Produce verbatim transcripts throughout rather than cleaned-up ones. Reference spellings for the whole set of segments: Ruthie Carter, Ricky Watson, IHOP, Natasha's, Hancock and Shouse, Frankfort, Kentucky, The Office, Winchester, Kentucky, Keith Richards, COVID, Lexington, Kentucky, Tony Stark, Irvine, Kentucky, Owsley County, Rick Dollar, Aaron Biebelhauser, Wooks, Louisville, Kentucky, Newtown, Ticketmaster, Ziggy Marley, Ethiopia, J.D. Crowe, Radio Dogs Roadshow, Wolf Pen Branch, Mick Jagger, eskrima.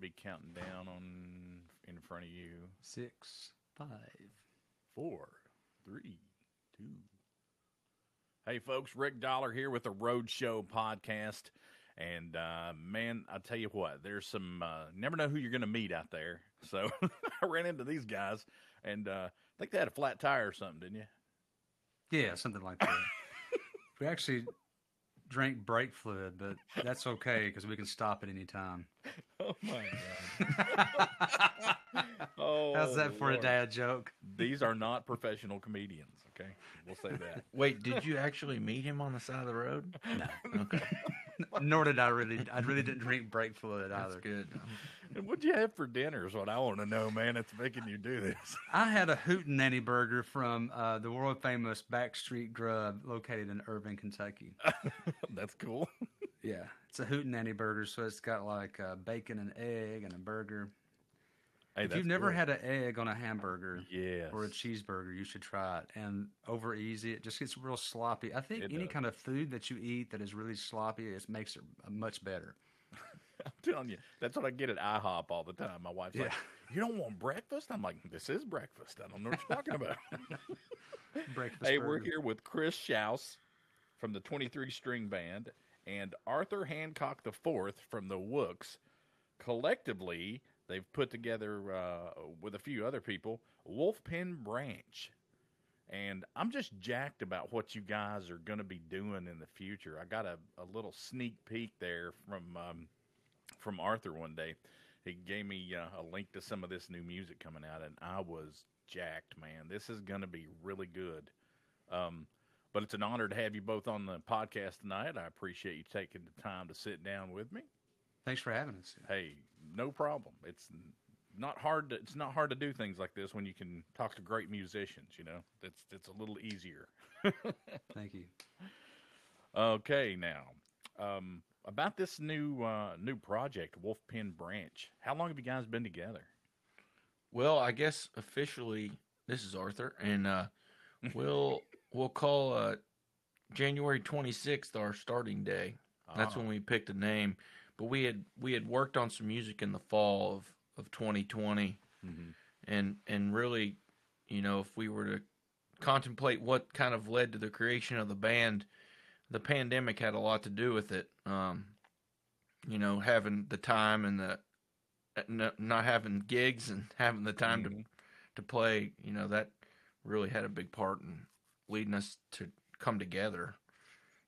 should be counting down on in front of you. Six, five, four, three, two. Hey, folks, Rick Dollar here with the Roadshow Podcast. And, uh, man, I tell you what, there's some, uh, never know who you're going to meet out there. So I ran into these guys, and uh, I think they had a flat tire or something, didn't you? Yeah, something like that. We actually drank brake fluid, but that's okay because we can stop at any time. Oh, my God. Oh, how's that for Lord. A dad joke? These are not professional comedians, okay? We'll say that. Wait, did you actually meet him on the side of the road? No. Okay. Nor did I really. I really didn't drink brake fluid either. That's good. And what'd you have for dinner is what I want to know, man. It's making you do this. I had a Hootenanny burger from uh, the world-famous Backstreet Grub located in Irvine, Kentucky. That's cool. Yeah. It's a Hootenanny burger, so it's got like uh, bacon and egg and a burger. Hey, if you've never cool. had an egg on a hamburger yes. or a cheeseburger, you should try it. And over easy, it just gets real sloppy. I think it any does. Kind of food that you eat that is really sloppy, it makes it much better. I'm telling you, that's what I get at IHOP all the time. My wife's yeah. like, you don't want breakfast? I'm like, this is breakfast. I don't know what you're talking about. breakfast hey, burger. We're here with Chris Schaus from the twenty-three String Band and Arthur Hancock the fourth from the Wooks. Collectively, they've put together, uh, with a few other people, Wolf Pen Branch. And I'm just jacked about what you guys are going to be doing in the future. I got a, a little sneak peek there from um, from Arthur one day. He gave me uh, a link to some of this new music coming out, and I was jacked, man. This is going to be really good. Um, but it's an honor to have you both on the podcast tonight. I appreciate you taking the time to sit down with me. Thanks for having us. Hey, no problem. It's not hard to, it's not hard to do things like this when you can talk to great musicians, you know. It's, it's a little easier. Thank you. Okay, now, um, about this new uh, new project, Wolf Pen Branch, how long have you guys been together? Well, I guess officially, this is Arthur, and uh, we'll we'll call uh, January twenty-sixth our starting day. That's uh-huh. when we picked a name. But we had we had worked on some music in the fall of, of twenty twenty, mm-hmm. and and really, you know, if we were to contemplate what kind of led to the creation of the band, the pandemic had a lot to do with it. Um, you know, having the time and the not having gigs and having the time mm-hmm. to to play, you know, that really had a big part in leading us to come together.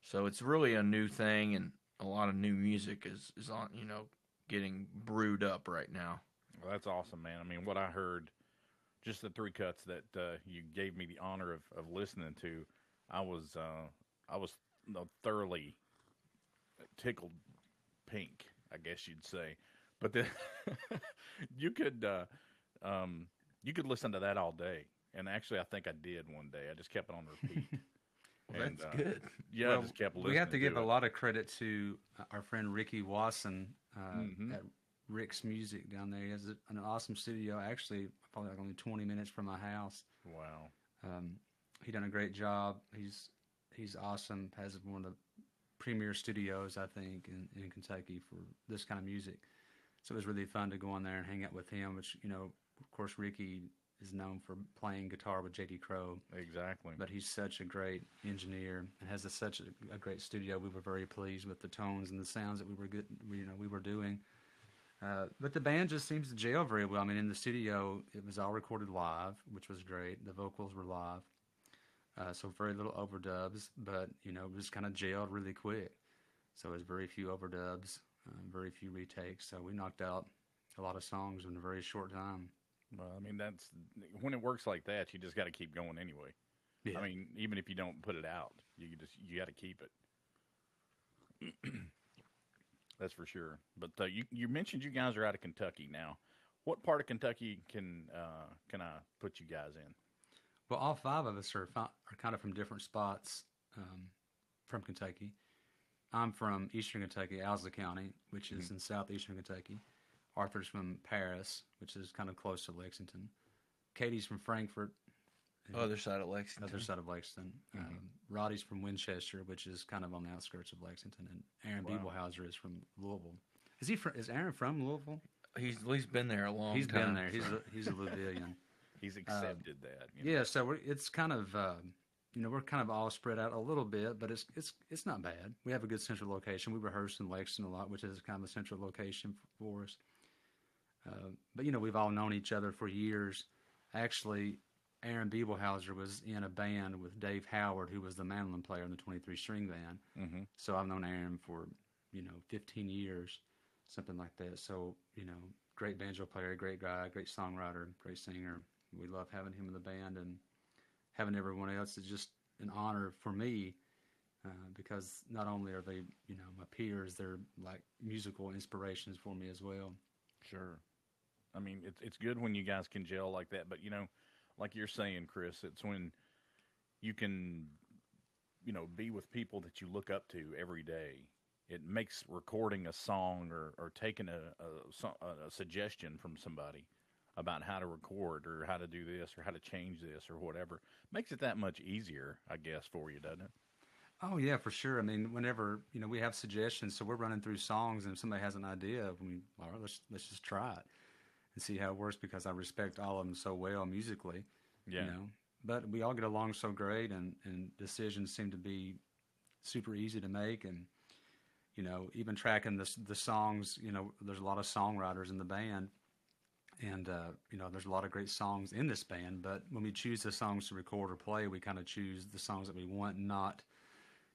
So it's really a new thing, and a lot of new music is, is on, you know, getting brewed up right now. Well, that's awesome, man. I mean, what I heard, just the three cuts that uh, you gave me the honor of, of listening to, I was uh, I was thoroughly tickled pink, I guess you'd say. But then you could uh, um, you could listen to that all day. And actually, I think I did one day. I just kept it on repeat. Well, and, that's uh, good. Yeah, well, I just kept listening. We have to, to give it. a lot of credit to our friend Ricky Watson uh, mm-hmm. at Rick's Music down there. He has an awesome studio, actually, probably like only twenty minutes from my house. Wow. Um, he done a great job. He's he's awesome. Has one of the premier studios, I think, in, in Kentucky for this kind of music. So it was really fun to go on there and hang out with him, which, you know, of course, Ricky is known for playing guitar with J D. Crowe. Exactly. But he's such a great engineer and has a, such a, a great studio. We were very pleased with the tones and the sounds that we were good, you know, we were doing. Uh, but the band just seems to gel very well. I mean, in the studio, it was all recorded live, which was great. The vocals were live, uh, so very little overdubs. But you know, it just kind of gelled really quick. So it was very few overdubs, uh, very few retakes. So we knocked out a lot of songs in a very short time. Well, I mean, that's when it works like that, you just got to keep going anyway. Yeah. I mean, even if you don't put it out, you just you got to keep it. That's for sure. But uh, you you mentioned you guys are out of Kentucky now. What part of Kentucky can uh, can I put you guys in? Well, all five of us are are kind of from different spots um, from Kentucky. I'm from Eastern Kentucky, Owsley County, which is mm-hmm. in southeastern Kentucky. Arthur's from Paris, which is kind of close to Lexington. Katie's from Frankfort. Other side of Lexington. Other side of Lexington. Mm-hmm. Um, Roddy's from Winchester, which is kind of on the outskirts of Lexington. And Aaron wow. Biebelhauser is from Louisville. Is he? From, is Aaron from Louisville? he's at least been there a long he's time. He's been there. So. He's a, he's a Louisvillian. He's accepted um, that. You know? Yeah, so we're, it's kind of, uh, you know, we're kind of all spread out a little bit, but it's it's it's not bad. We have a good central location. We rehearse in Lexington a lot, which is kind of a central location for us. Uh, but, you know, we've all known each other for years. Actually, Aaron Biebelhauser was in a band with Dave Howard, who was the mandolin player in the twenty-three String Band. Mm-hmm. So I've known Aaron for, you know, fifteen years, something like that. So, you know, great banjo player, great guy, great songwriter, great singer. We love having him in the band, and having everyone else is just an honor for me uh, because not only are they, you know, my peers, they're like musical inspirations for me as well. Sure. I mean, it's it's good when you guys can gel like that, but, you know, like you're saying, Chris, it's when you can, you know, be with people that you look up to every day. It makes recording a song or, or taking a, a, a suggestion from somebody about how to record or how to do this or how to change this or whatever. Makes it that much easier, I guess, for you, doesn't it? Oh, yeah, for sure. I mean, whenever, you know, we have suggestions, so we're running through songs and somebody has an idea, I mean, all right, let's, let's just try it and see how it works because I respect all of them so well musically, yeah. You know. But we all get along so great, and, and decisions seem to be super easy to make. And, you know, even tracking the, the songs, you know, there's a lot of songwriters in the band. And, uh, you know, there's a lot of great songs in this band, but when we choose the songs to record or play, we kind of choose the songs that we want, not,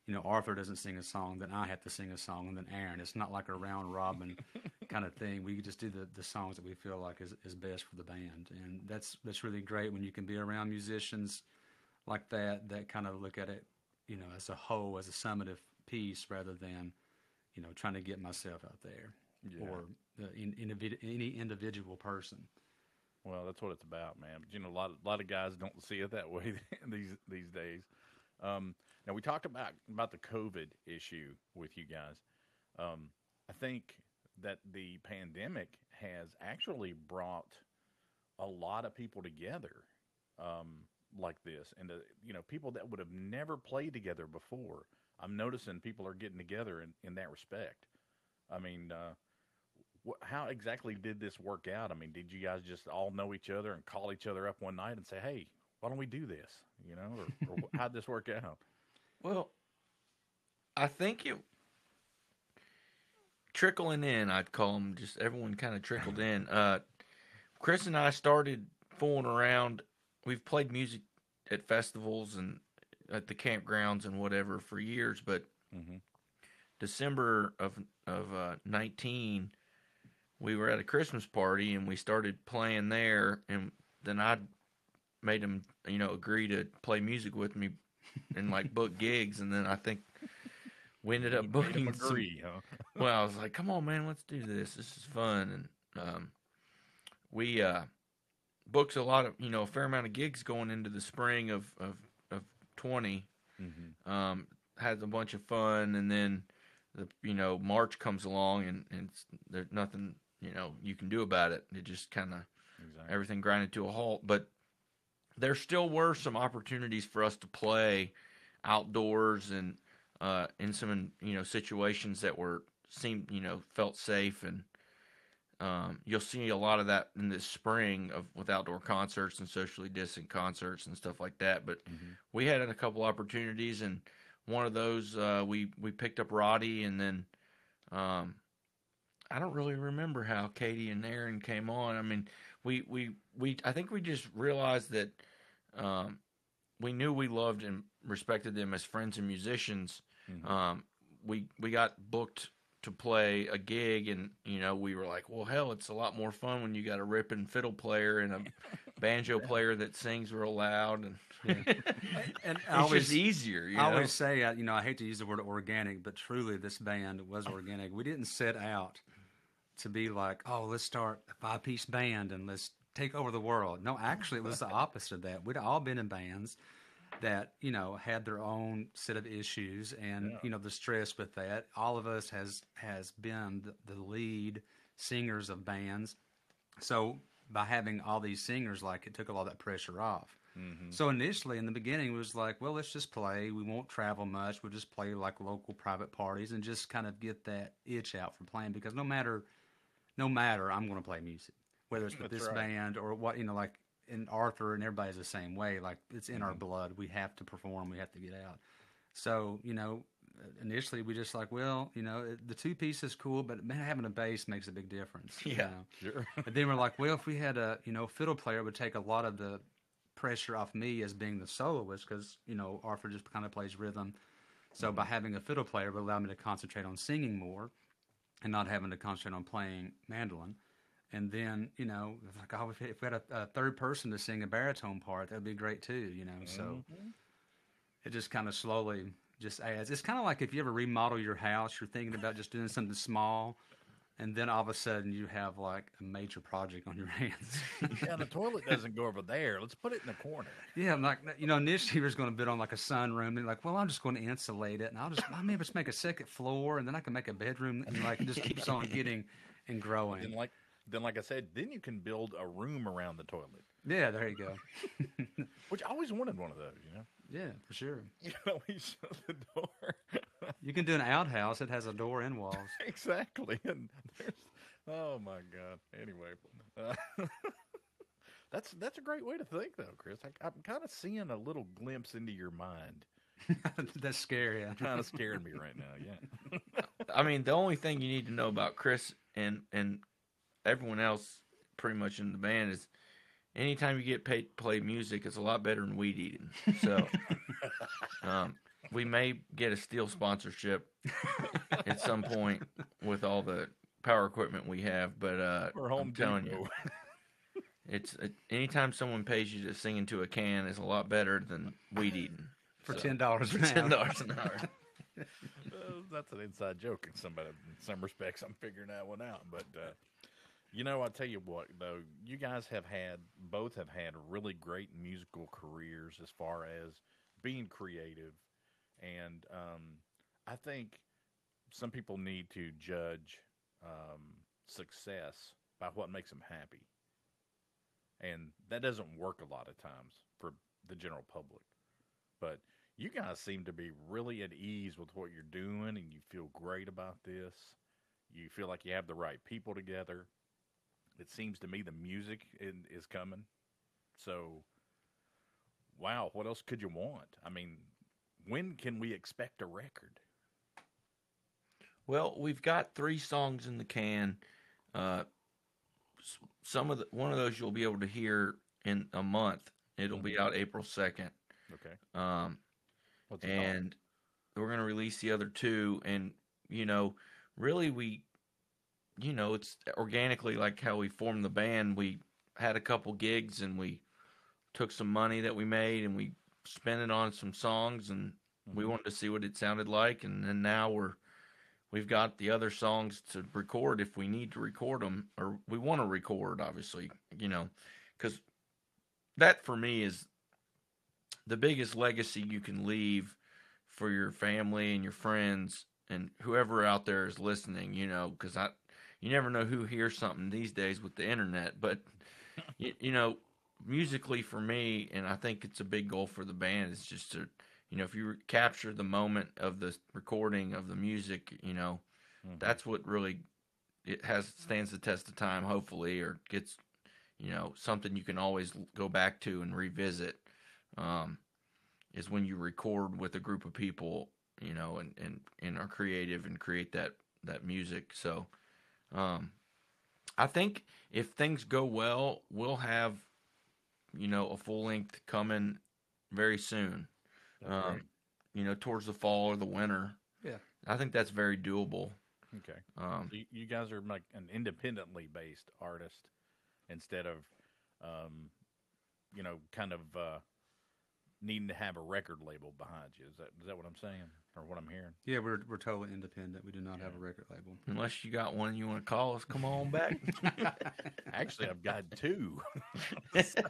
you know, Arthur doesn't sing a song, then I have to sing a song, and then Aaron. It's not like a round robin kind of thing. We just do the, the songs that we feel like is, is best for the band. And that's, that's really great when you can be around musicians like that, that kind of look at it, you know, as a whole, as a summative piece rather than, you know, trying to get myself out there. Yeah. Or uh, in, in, any individual person. Well, that's what it's about, man. But, you know, a lot of, a lot of guys don't see it that way these these days. Um, now, we talked about, about the COVID issue with you guys. Um, I think that the pandemic has actually brought a lot of people together um, like this. And, the, you know, people that would have never played together before. I'm noticing people are getting together in, in that respect. I mean, uh, how exactly did this work out? I mean, did you guys just all know each other and call each other up one night and say, hey, why don't we do this? You know, or, or how'd this work out? Well, I think it trickling in, I'd call them, just everyone kind of trickled in. Uh, Chris and I started fooling around. We've played music at festivals and at the campgrounds and whatever for years, but mm-hmm. December of, of uh, nineteen, we were at a Christmas party and we started playing there, and then I made him, you know, agree to play music with me and like book gigs, and then I think we ended up booking agree, some, huh? Well, I was like, come on, man, let's do this. This is fun. And um, we uh, booked a lot of, you know, a fair amount of gigs going into the spring of, of, of twenty. Mm-hmm. Um, had a bunch of fun, and then the, you know, March comes along and, and there's nothing, you know, you can do about it. It just kind of, exactly. Everything grinded to a halt. But there still were some opportunities for us to play outdoors and uh, in some, you know, situations that were, seemed, you know, felt safe. And um, you'll see a lot of that in this spring of with outdoor concerts and socially distant concerts and stuff like that. But mm-hmm. we had a couple opportunities, and one of those, uh, we, we picked up Roddy, and then um, I don't really remember how Katie and Aaron came on. I mean, we we, we I think we just realized that um, we knew we loved and respected them as friends and musicians. Mm-hmm. Um, we we got booked to play a gig, and, you know, we were like, well, hell, it's a lot more fun when you got a ripping fiddle player and a banjo player that sings real loud, and, yeah. and it's always, just easier. You I know? always say, you know, I hate to use the word organic, but truly this band was organic. We didn't set out to be like, oh, let's start a five-piece band and let's take over the world. No, actually, it was the opposite of that. We'd all been in bands that, you know, had their own set of issues and, yeah. you know, the stress with that. All of us has, has been the, the lead singers of bands. So by having all these singers, like, it took all that pressure off. Mm-hmm. So initially in the beginning, it was like, well, let's just play. We won't travel much. We'll just play like local private parties and just kind of get that itch out for playing, because no matter no matter, I'm going to play music, whether it's with That's this right. band or what, you know, like in Arthur and everybody's the same way. Like it's in mm-hmm. our blood. We have to perform. We have to get out. So, you know, initially we just like, well, you know, the two piece is cool, but man, having a bass makes a big difference. Yeah, you know? Sure. But then we're like, well, if we had a, you know, fiddle player, it would take a lot of the pressure off me as being the soloist, because, you know, Arthur just kind of plays rhythm. So mm-hmm. by having a fiddle player would allow me to concentrate on singing more and not having to concentrate on playing mandolin. And then, you know, like, oh, if we had a, a third person to sing a baritone part, that would be great too, you know. Mm-hmm. So it just kind of slowly just adds. It's kind of like if you ever remodel your house, you're thinking about just doing something small, and then all of a sudden you have like a major project on your hands. Yeah, the toilet doesn't go over there. Let's put it in the corner. Yeah, I'm like, you know, initially we was going to bid on like a sunroom, and like, well, I'm just going to insulate it, and I'll just, I maybe just make a second floor, and then I can make a bedroom, and like it just keeps on getting and growing. Then like, then like I said, then you can build a room around the toilet. Yeah, there you go. Which I always wanted one of those, you know. Yeah, for sure. You can only shut the door. You can do an outhouse. It has a door and walls. Exactly. And there's, oh, my God. Anyway, uh, that's that's a great way to think, though, Chris. I, I'm kind of seeing a little glimpse into your mind. That's scary. You're kind of scaring me right now, yeah. I mean, the only thing you need to know about Chris and, and everyone else pretty much in the band is, anytime you get paid to play music, it's a lot better than weed eating. So um, we may get a steel sponsorship at some point with all the power equipment we have. But uh, We're home I'm telling you, it's it, anytime someone pays you to sing into a can is a lot better than weed eating. For so, ten dollars an hour. ten dollars an hour. uh, that's an inside joke in, somebody, in some respects. I'm figuring that one out. But uh, you know, I tell you what, though, you guys have had, both have had really great musical careers as far as being creative. And um, I think some people need to judge um, success by what makes them happy. And that doesn't work a lot of times for the general public. But you guys seem to be really at ease with what you're doing, and you feel great about this. You feel like you have the right people together. It seems to me the music in, is coming. So, wow, what else could you want? I mean, when can we expect a record? Well, we've got three songs in the can. Uh, some of the, one of those you'll be able to hear in a month. It'll be out April second. Okay. Um, What's it and called? We're going to release the other two. And, you know, really we... you know, it's organically like how we formed the band. We had a couple gigs and we took some money that we made and we spent it on some songs, and mm-hmm. we wanted to see what it sounded like. And then now we're, we've got the other songs to record if we need to record them, or we want to record, obviously, you know, because that for me is the biggest legacy you can leave for your family and your friends and whoever out there is listening, you know, because I, you never know who hears something these days with the internet, but you, you know, musically for me, and I think it's a big goal for the band, is just to, you know, if you capture the moment of the recording of the music, you know, mm-hmm. that's what really it has stands the test of time, hopefully, or gets, you know, something you can always go back to and revisit. Um, is when you record with a group of people, you know, and and and are creative and create that that music. So. Um, I think if things go well, we'll have, you know, a full length coming very soon, okay. um, you know, towards the fall or the winter. Yeah. I think that's very doable. Okay. Um, so you guys are like an independently based artist instead of, um, you know, kind of, uh, needing to have a record label behind you. Is that is that what I'm saying or what I'm hearing? Yeah, we're we're totally independent. We do not yeah. have a record label. Unless you got one and you want to call us, come on back. Actually, I've got two. So.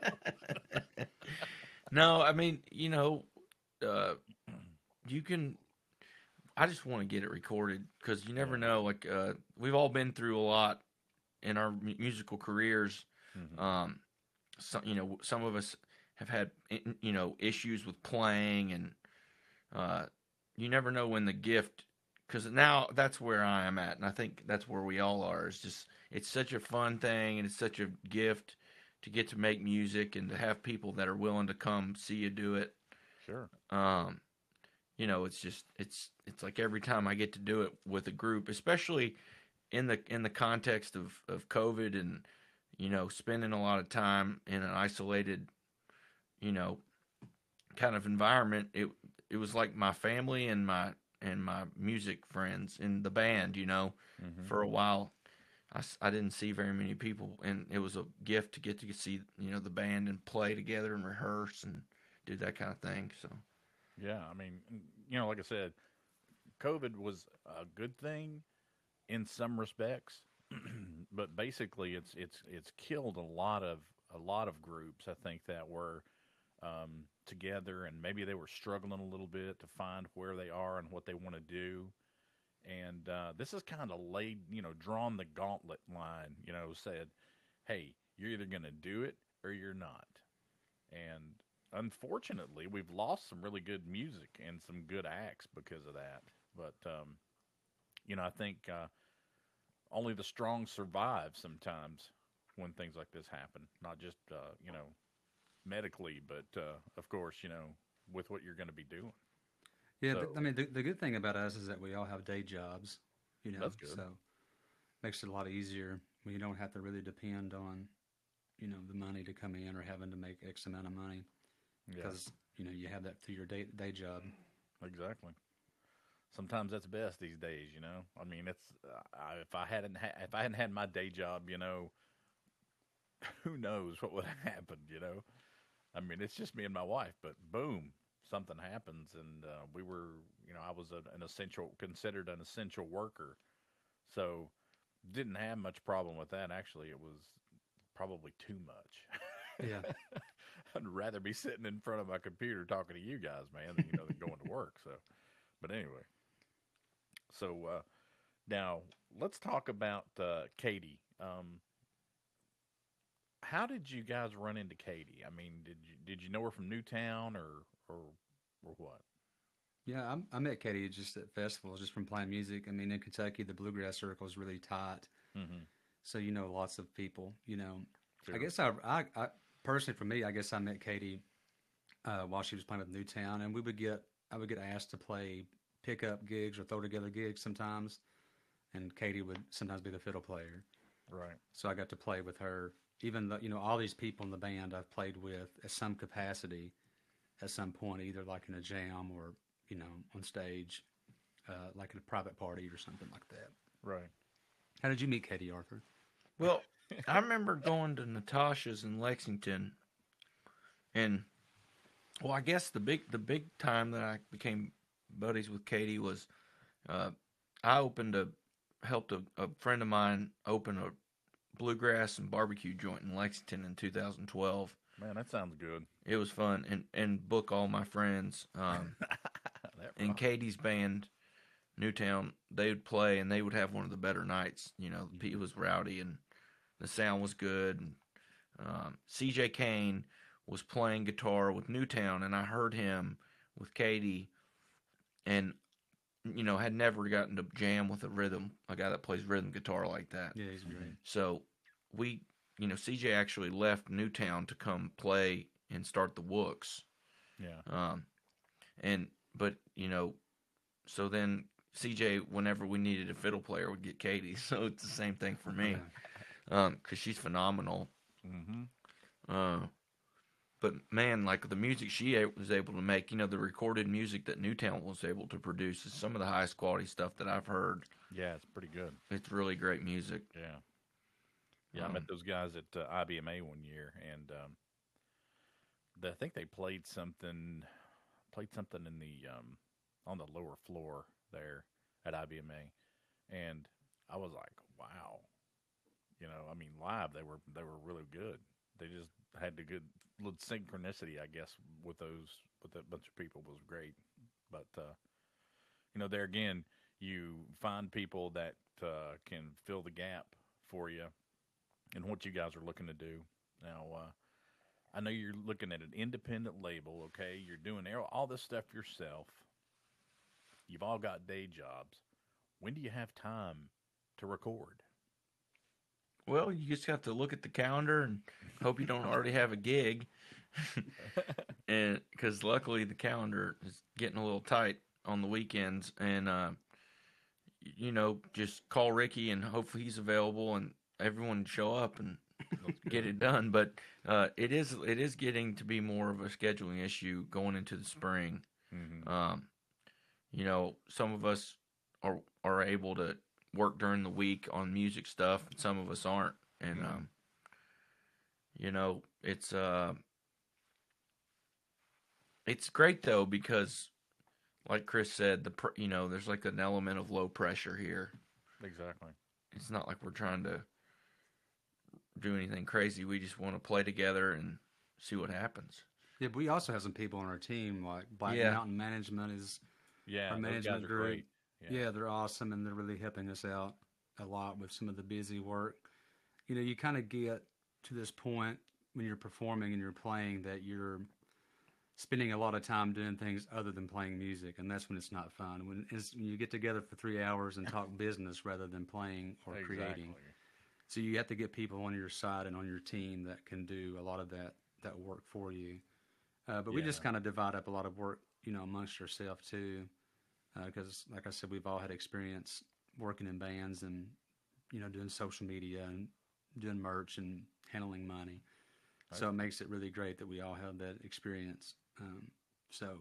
No, I mean, you know, uh, you can – I just want to get it recorded because you never yeah. know. Like uh, we've all been through a lot in our m- musical careers. Mm-hmm. Um, some, you know, some of us – have had, you know, issues with playing, and uh, you never know when the gift, because now that's where I am at, and I think that's where we all are, is just it's such a fun thing, and it's such a gift to get to make music and to have people that are willing to come see you do it. Sure. Um, you know, it's just, it's, it's like every time I get to do it with a group, especially in the, in the context of, of COVID and, you know, spending a lot of time in an isolated, you know, kind of environment. It, it was like my family and my, and my music friends in the band, you know, mm-hmm. for a while. I, I didn't see very many people, and it was a gift to get to see, you know, the band and play together and rehearse and do that kind of thing. So, yeah, I mean, you know, like I said, COVID was a good thing in some respects, but basically it's, it's, it's killed a lot of, a lot of groups, I think, that were um, together, and maybe they were struggling a little bit to find where they are and what they want to do. And uh, this is kind of laid, you know, drawn the gauntlet line, you know, said, hey, you're either going to do it or you're not. And unfortunately, we've lost some really good music and some good acts because of that. But, um, you know, I think uh, only the strong survive sometimes when things like this happen, not just, uh, you know, medically, but, uh, of course, you know, with what you're going to be doing. Yeah, so, but, I mean, the, the good thing about us is that we all have day jobs, you know, that's good. So makes it a lot easier. We don't have to really depend on, you know, the money to come in or having to make X amount of money because, yeah. you know, you have that through your day day job. Exactly. Sometimes that's best these days, you know. I mean, it's uh, if I hadn't ha- if I hadn't had my day job, you know, who knows what would have happened, you know. I mean, it's just me and my wife, but boom. Something happens, and uh, we were, you know, I was a, an essential, considered an essential worker, so didn't have much problem with that. Actually, it was probably too much. Yeah, I'd rather be sitting in front of my computer talking to you guys, man, than, you know, than going to work. So, but anyway, so uh, now let's talk about uh, Katie. Um, how did you guys run into Katie? I mean, did you did you know her from Newtown or? Or, or what? Yeah, I, I met Katie just at festivals, just from playing music. I mean, in Kentucky, the bluegrass circle is really tight, mm-hmm. so you know lots of people. You know, sure. I guess I, I, I personally, for me, I guess I met Katie uh, while she was playing with Newtown, and we would get, I would get asked to play pickup gigs or throw together gigs sometimes, and Katie would sometimes be the fiddle player. Right. So I got to play with her, even though, you know, all these people in the band I've played with at some capacity. At some point, either like in a jam or, you know, on stage, uh, like at a private party or something like that. Right. How did you meet Katie, Arthur? Well, I remember going to Natasha's in Lexington, and well, I guess the big the big time that I became buddies with Katie was uh, I opened a helped a, a friend of mine open a bluegrass and barbecue joint in Lexington in two thousand twelve. Man, that sounds good. It was fun, and, and book all my friends. Um, in Katie's band, Newtown, they would play, and they would have one of the better nights. You know, mm-hmm. It was rowdy, and the sound was good. And, um, C J Kane was playing guitar with Newtown, and I heard him with Katie, and, you know, had never gotten to jam with a rhythm, a guy that plays rhythm guitar like that. Yeah, he's great. So we... You know, C J actually left Newtown to come play and start the Wooks. Yeah. Um, and, but, you know, so then C J, whenever we needed a fiddle player, would get Katie. So it's the same thing for me. Um, 'cause she's phenomenal. Mm-hmm. Uh, but man, like the music she was able to make, you know, the recorded music that Newtown was able to produce is some of the highest quality stuff that I've heard. Yeah, it's pretty good. It's really great music. Yeah. Yeah, I met those guys at uh, I B M A one year, and um, the, I think they played something, played something in the um, on the lower floor there at I B M A, and I was like, wow, you know, I mean, live they were they were really good. They just had the good little synchronicity, I guess, with those with that bunch of people was great. But uh, you know, there again, you find people that uh, can fill the gap for you. And what you guys are looking to do now, uh, I know you're looking at an independent label. Okay, you're doing all this stuff yourself. You've all got day jobs. When do you have time to record? Well, you just have to look at the calendar and hope you don't already have a gig. And because luckily the calendar is getting a little tight on the weekends, and uh, you know, just call Ricky and hopefully he's available, and everyone show up and get it done. But uh, it is it is getting to be more of a scheduling issue going into the spring. Mm-hmm. Um, you know, some of us are are able to work during the week on music stuff, and some of us aren't. And mm-hmm. um, you know, it's uh, it's great though, because like Chris said, the pr- you know, there's like an element of low pressure here. Exactly. It's not like we're trying to do anything crazy. We just want to play together and see what happens. Yeah, but we also have some people on our team, like Black yeah. Mountain Management is yeah, our management group. Yeah. yeah, they're awesome, and they're really helping us out a lot with some of the busy work. You know, you kind of get to this point when you're performing and you're playing that you're spending a lot of time doing things other than playing music, and that's when it's not fun. When, it's, when you get together for three hours and talk business rather than playing or exactly. creating. So you have to get people on your side and on your team that can do a lot of that, that work for you. Uh, but yeah. we just kind of divide up a lot of work, you know, amongst yourself too. Because, uh, like I said, we've all had experience working in bands and, you know, doing social media and doing merch and handling money. Right. So it makes it really great that we all have that experience. Um, so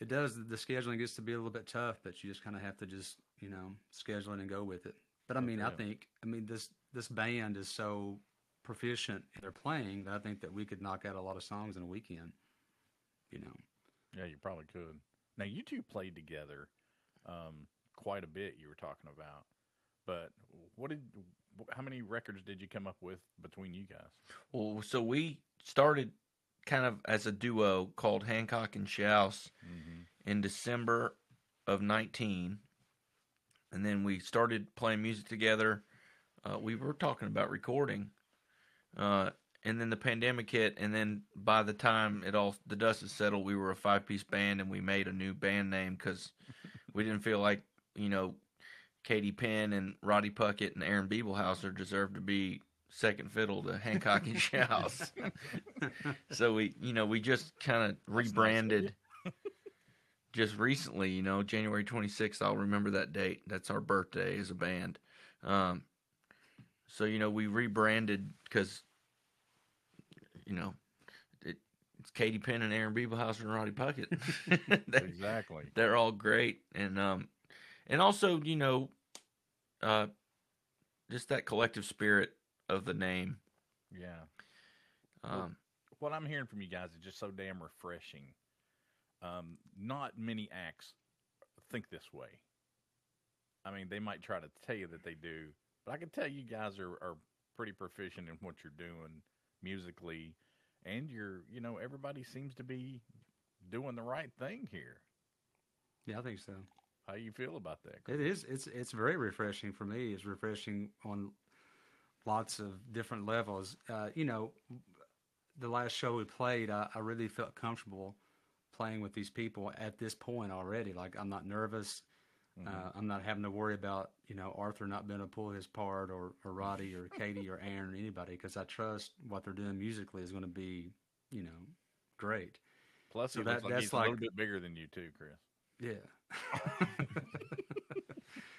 it does, the scheduling gets to be a little bit tough, but you just kind of have to just, you know, schedule it and go with it. But I mean, yeah. I think, I mean, this, this band is so proficient in their playing that I think that we could knock out a lot of songs in a weekend, you know? Yeah, you probably could. Now, you two played together um, quite a bit, you were talking about, but what did, how many records did you come up with between you guys? Well, so we started kind of as a duo called Hancock and Shouse mm-hmm. in December of nineteen, and then we started playing music together. Uh, we were talking about recording, uh, and then the pandemic hit, and then by the time it all the dust has settled, we were a five-piece band, and we made a new band name because we didn't feel like, you know, Katie Penn and Roddy Puckett and Aaron Biebelhauser deserved to be second fiddle to Hancock and Shouse. So we, you know, we just kind of rebranded just recently, you know, January twenty-sixth. I'll remember that date. That's our birthday as a band. Um, so, you know, we rebranded because – you know, it, it's Katie Penn and Aaron Biebelhauser and Roddy Puckett. they, exactly. They're all great. And um, and also, you know, uh, just that collective spirit of the name. Yeah. Um, what I'm hearing from you guys is just so damn refreshing. Um, not many acts think this way. I mean, they might try to tell you that they do, but I can tell you guys are, are pretty proficient in what you're doing musically, and you're, you know, everybody seems to be doing the right thing here. Yeah, I think so. How you feel about that, Chris? It is. It's it's very refreshing for me. It's refreshing on lots of different levels. Uh, you know, the last show we played, I, I really felt comfortable playing with these people at this point already. Like, I'm not nervous. Mm-hmm. Uh, I'm not having to worry about, you know, Arthur not being able to pull his part, or, or Roddy or Katie or Aaron or anybody, because I trust what they're doing musically is going to be, you know, great. Plus, so that, like that's he's like, a little bit bigger than you too, Chris. Yeah.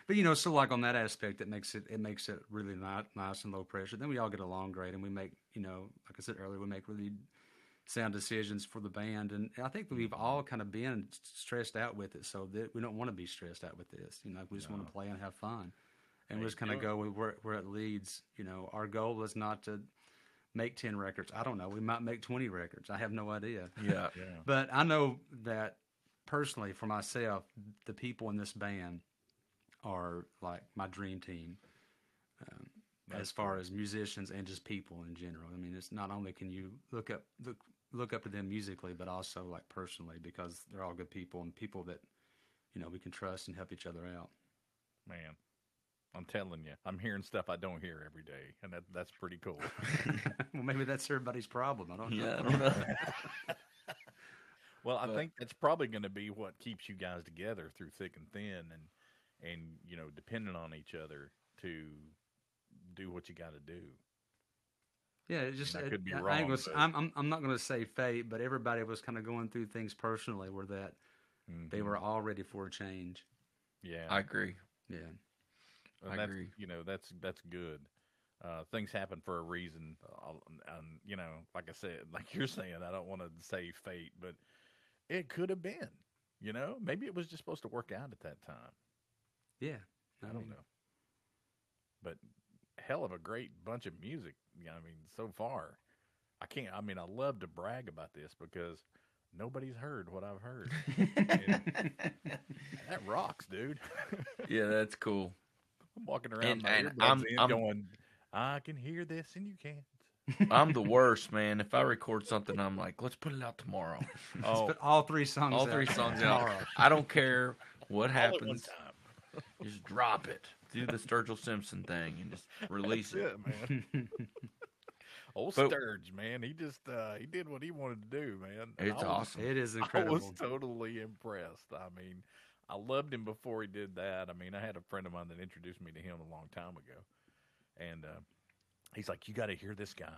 But, you know, so like on that aspect, it makes it it makes it really not, nice and low pressure. Then we all get along great, and we make, you know, like I said earlier, we make really sound decisions for the band, and I think we've all kind of been stressed out with it, so that we don't want to be stressed out with this, you know, we just no. want to play and have fun, and we just kind of go with where, where it leads, you know. Our goal is not to make ten records. I don't know, we might make twenty records, I have no idea. Yeah, yeah. But I know that personally for myself, the people in this band are like my dream team, um, as far cool. as musicians and just people in general. I mean, it's not only can you look up look look up to them musically, but also like personally, because they're all good people and people that, you know, we can trust and help each other out. Man, I'm telling you, I'm hearing stuff I don't hear every day, and that that's pretty cool. Well, maybe that's everybody's problem. I don't know. Yeah, I don't know. Well, I but, think that's probably going to be what keeps you guys together through thick and thin, and and you know, dependent on each other to do what you got to do. Yeah, it just I could be I, wrong. I ain't gonna, but... I'm, I'm I'm not going to say fate, but everybody was kind of going through things personally where that mm-hmm. they were all ready for a change. Yeah, I agree. Yeah, and I that's, agree. You know, that's that's good. Uh, things happen for a reason. And, you know, like I said, like you're saying, I don't want to say fate, but it could have been. You know, maybe it was just supposed to work out at that time. Yeah, I, I don't mean, know. But hell of a great bunch of music. I mean, so far, I can't. I mean, I love to brag about this because nobody's heard what I've heard. And that rocks, dude. Yeah, that's cool. I'm walking around and, my and I'm, I'm, going, I can hear this and you can't. I'm the worst, man. If I record something, I'm like, let's put it out tomorrow. Let's oh, put all three songs all out. All three songs out. Tomorrow. I don't care what happens. Just drop it. Do the Sturgill Simpson thing and just release it. it, man. Old but, Sturge, man, he just uh, he did what he wanted to do, man. And it's was, awesome. It is incredible. I was totally impressed. I mean, I loved him before he did that. I mean, I had a friend of mine that introduced me to him a long time ago, and uh, he's like, "You got to hear this guy,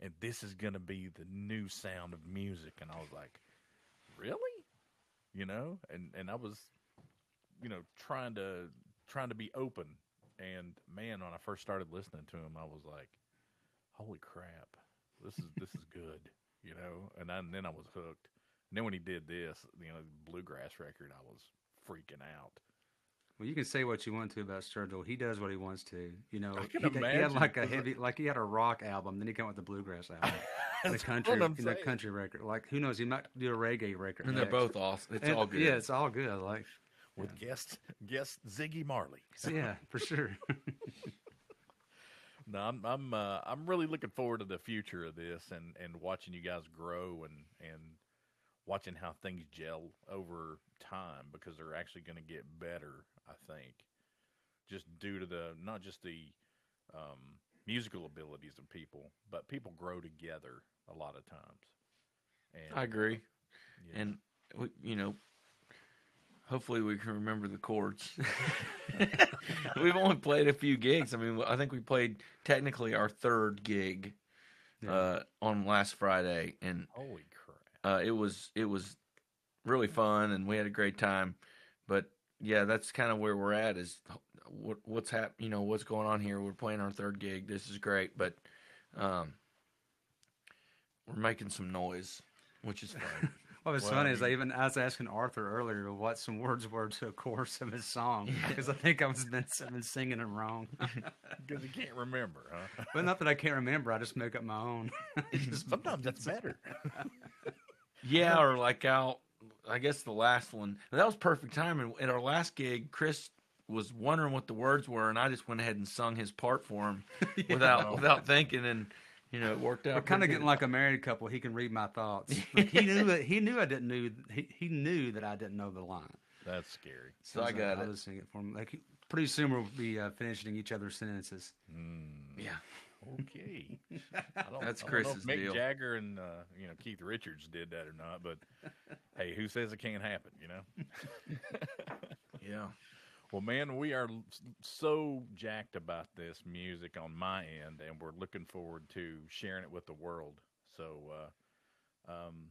and this is gonna be the new sound of music." And I was like, "Really?" You know, and and I was, you know, trying to trying to be open. And man, when I first started listening to him, I was like, holy crap, this is this is good, you know? And, I, and then I was hooked. And then when he did this, you know, bluegrass record, I was freaking out. Well, you can say what you want to about Sturgill. He does what he wants to, you know. I can he, imagine. He had like a heavy, like he had a rock album, then he came with the bluegrass album, the country, the country record. Like, who knows? He might do a reggae record. And next. They're both awesome. It's and, all good. Yeah, it's all good. Like with yeah. guest guest Ziggy Marley. Yeah, for sure. No, I'm I'm uh, I'm really looking forward to the future of this and, and watching you guys grow and, and watching how things gel over time because they're actually going to get better, I think, just due to the not just the um, musical abilities of people, but people grow together a lot of times. And, I agree, yeah. And we, you know, hopefully we can remember the chords. We've only played a few gigs. I mean, I think we played technically our third gig yeah. uh, on last Friday, and holy crap, uh, it was it was really fun, and we had a great time. But yeah, that's kind of where we're at. Is what, what's hap- You know, what's going on here? We're playing our third gig. This is great, but um, we're making some noise, which is fun. What was well, funny is I even I was asking Arthur earlier what some words were to a chorus of his song because yeah. I think I was been, I've been singing them wrong because you can't remember, huh? Well, not that I can't remember, I just make up my own. Sometimes that's better. Yeah, or like out. I guess the last one that was perfect timing. At our last gig, Chris was wondering what the words were, and I just went ahead and sung his part for him yeah. without without thinking and. You know, it worked out. We're kind of getting good. Like a married couple. He can read my thoughts. Like he knew that he knew I didn't knew he, he knew that I didn't know the line. That's scary. So, so I got I, it. I was singing it for him. Like pretty soon we'll be uh, finishing each other's sentences. Mm. Yeah. Okay. I don't, That's I don't Chris's know if Mick deal. Jagger and uh, you know Keith Richards did that or not, but hey, who says it can't happen? You know. Yeah. Well, man, we are so jacked about this music on my end, and we're looking forward to sharing it with the world. So a uh, um,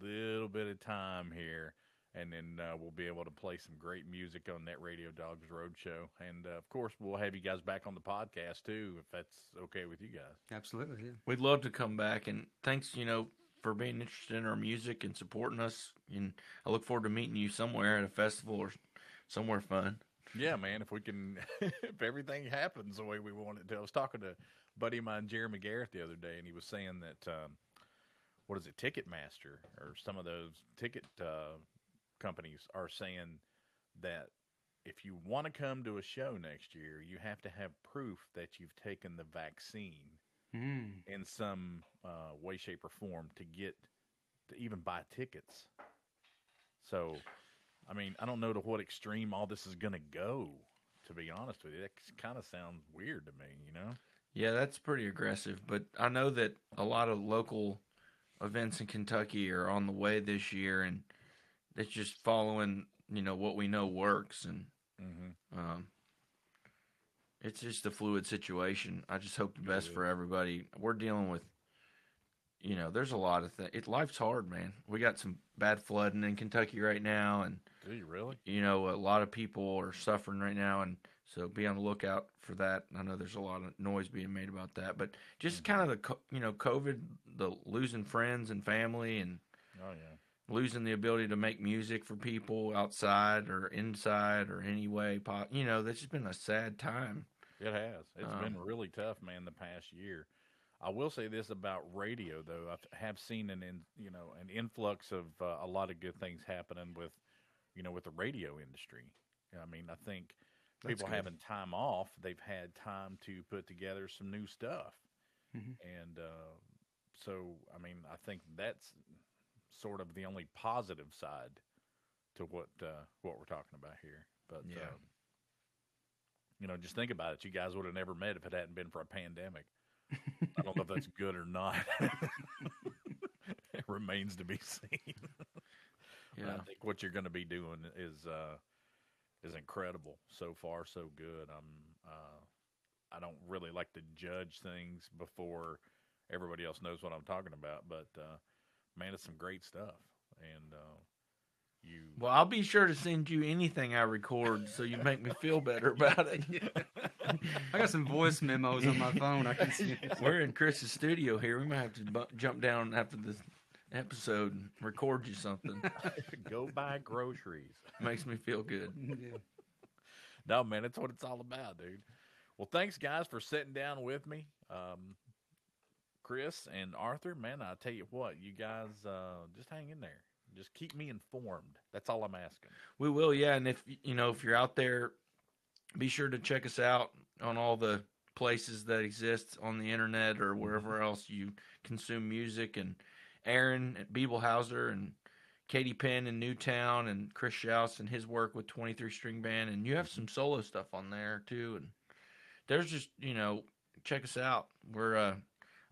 little bit of time here, and then uh, we'll be able to play some great music on that Radio Dogs Roadshow. And, uh, of course, we'll have you guys back on the podcast, too, if that's okay with you guys. Absolutely, yeah. We'd love to come back, and thanks, you know, for being interested in our music and supporting us. And I look forward to meeting you somewhere at a festival or somewhere fun. Yeah, man, if we can, if everything happens the way we want it to. I was talking to a buddy of mine, Jeremy Garrett, the other day, and he was saying that, um, what is it, Ticketmaster or some of those ticket uh, companies are saying that if you want to come to a show next year, you have to have proof that you've taken the vaccine mm. in some uh, way, shape, or form to get to even buy tickets. So... I mean, I don't know to what extreme all this is going to go, to be honest with you. That kind of sounds weird to me, you know? Yeah, that's pretty aggressive. But I know that a lot of local events in Kentucky are on the way this year, and it's just following, you know, what we know works. And mm-hmm. um, It's just a fluid situation. I just hope the best yeah. for everybody. We're dealing with, you know, there's a lot of things. Life's hard, man. We got some bad flooding in Kentucky right now. And do you really? You know, a lot of people are suffering right now. And so be on the lookout for that. I know there's a lot of noise being made about that. But just mm-hmm. kind of the, you know, COVID, the losing friends and family and oh, yeah. losing the ability to make music for people outside or inside or any way. You know, that's just been a sad time. It has. It's um, been really tough, man, the past year. I will say this about radio, though. I have seen an in, you know an influx of uh, a lot of good things happening with, you know, with the radio industry. I mean, I think people having time off, they've had time to put together some new stuff. Mm-hmm. And uh, so, I mean, I think that's sort of the only positive side to what uh, what we're talking about here. But yeah. Um, you know, just think about it. You guys would have never met if it hadn't been for a pandemic. I don't know if that's good or not. It remains to be seen. Yeah. I think what you're going to be doing is uh, is incredible. So far, so good. I'm. Uh, I don't really like to judge things before everybody else knows what I'm talking about. But uh, man, it's some great stuff. And uh, You. Well, I'll be sure to send you anything I record so you make me feel better about it. Yeah. I got some voice memos on my phone. I can see it. We're in Chris's studio here. We might have to bu- jump down after this episode and record you something. Go buy groceries. Makes me feel good. Yeah. No, man, that's what it's all about, dude. Well, thanks, guys, for sitting down with me. Um, Chris and Arthur, man, I tell you what, you guys uh, just hang in there. Just keep me informed. That's all I'm asking. We will, yeah. And if you know, if you're out there, be sure to check us out on all the places that exist on the internet or wherever else you consume music. And Aaron at Biebelhauser and Katie Penn in Newtown and Chris Schaus and his work with twenty-three String Band. And you have some solo stuff on there too. And there's just, you know, check us out. We're uh,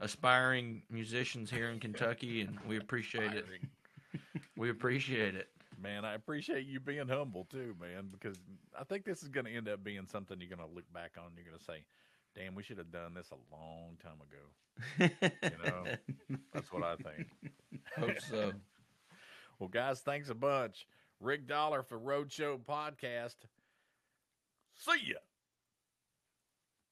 aspiring musicians here in Kentucky, and we appreciate it. We appreciate it. Man, I appreciate you being humble too, man, because I think this is going to end up being something you're going to look back on. You're going to say, damn, we should have done this a long time ago. You know, that's what I think. Hope so. Well, guys, thanks a bunch. Rick Dollar for Roadshow Podcast. See ya.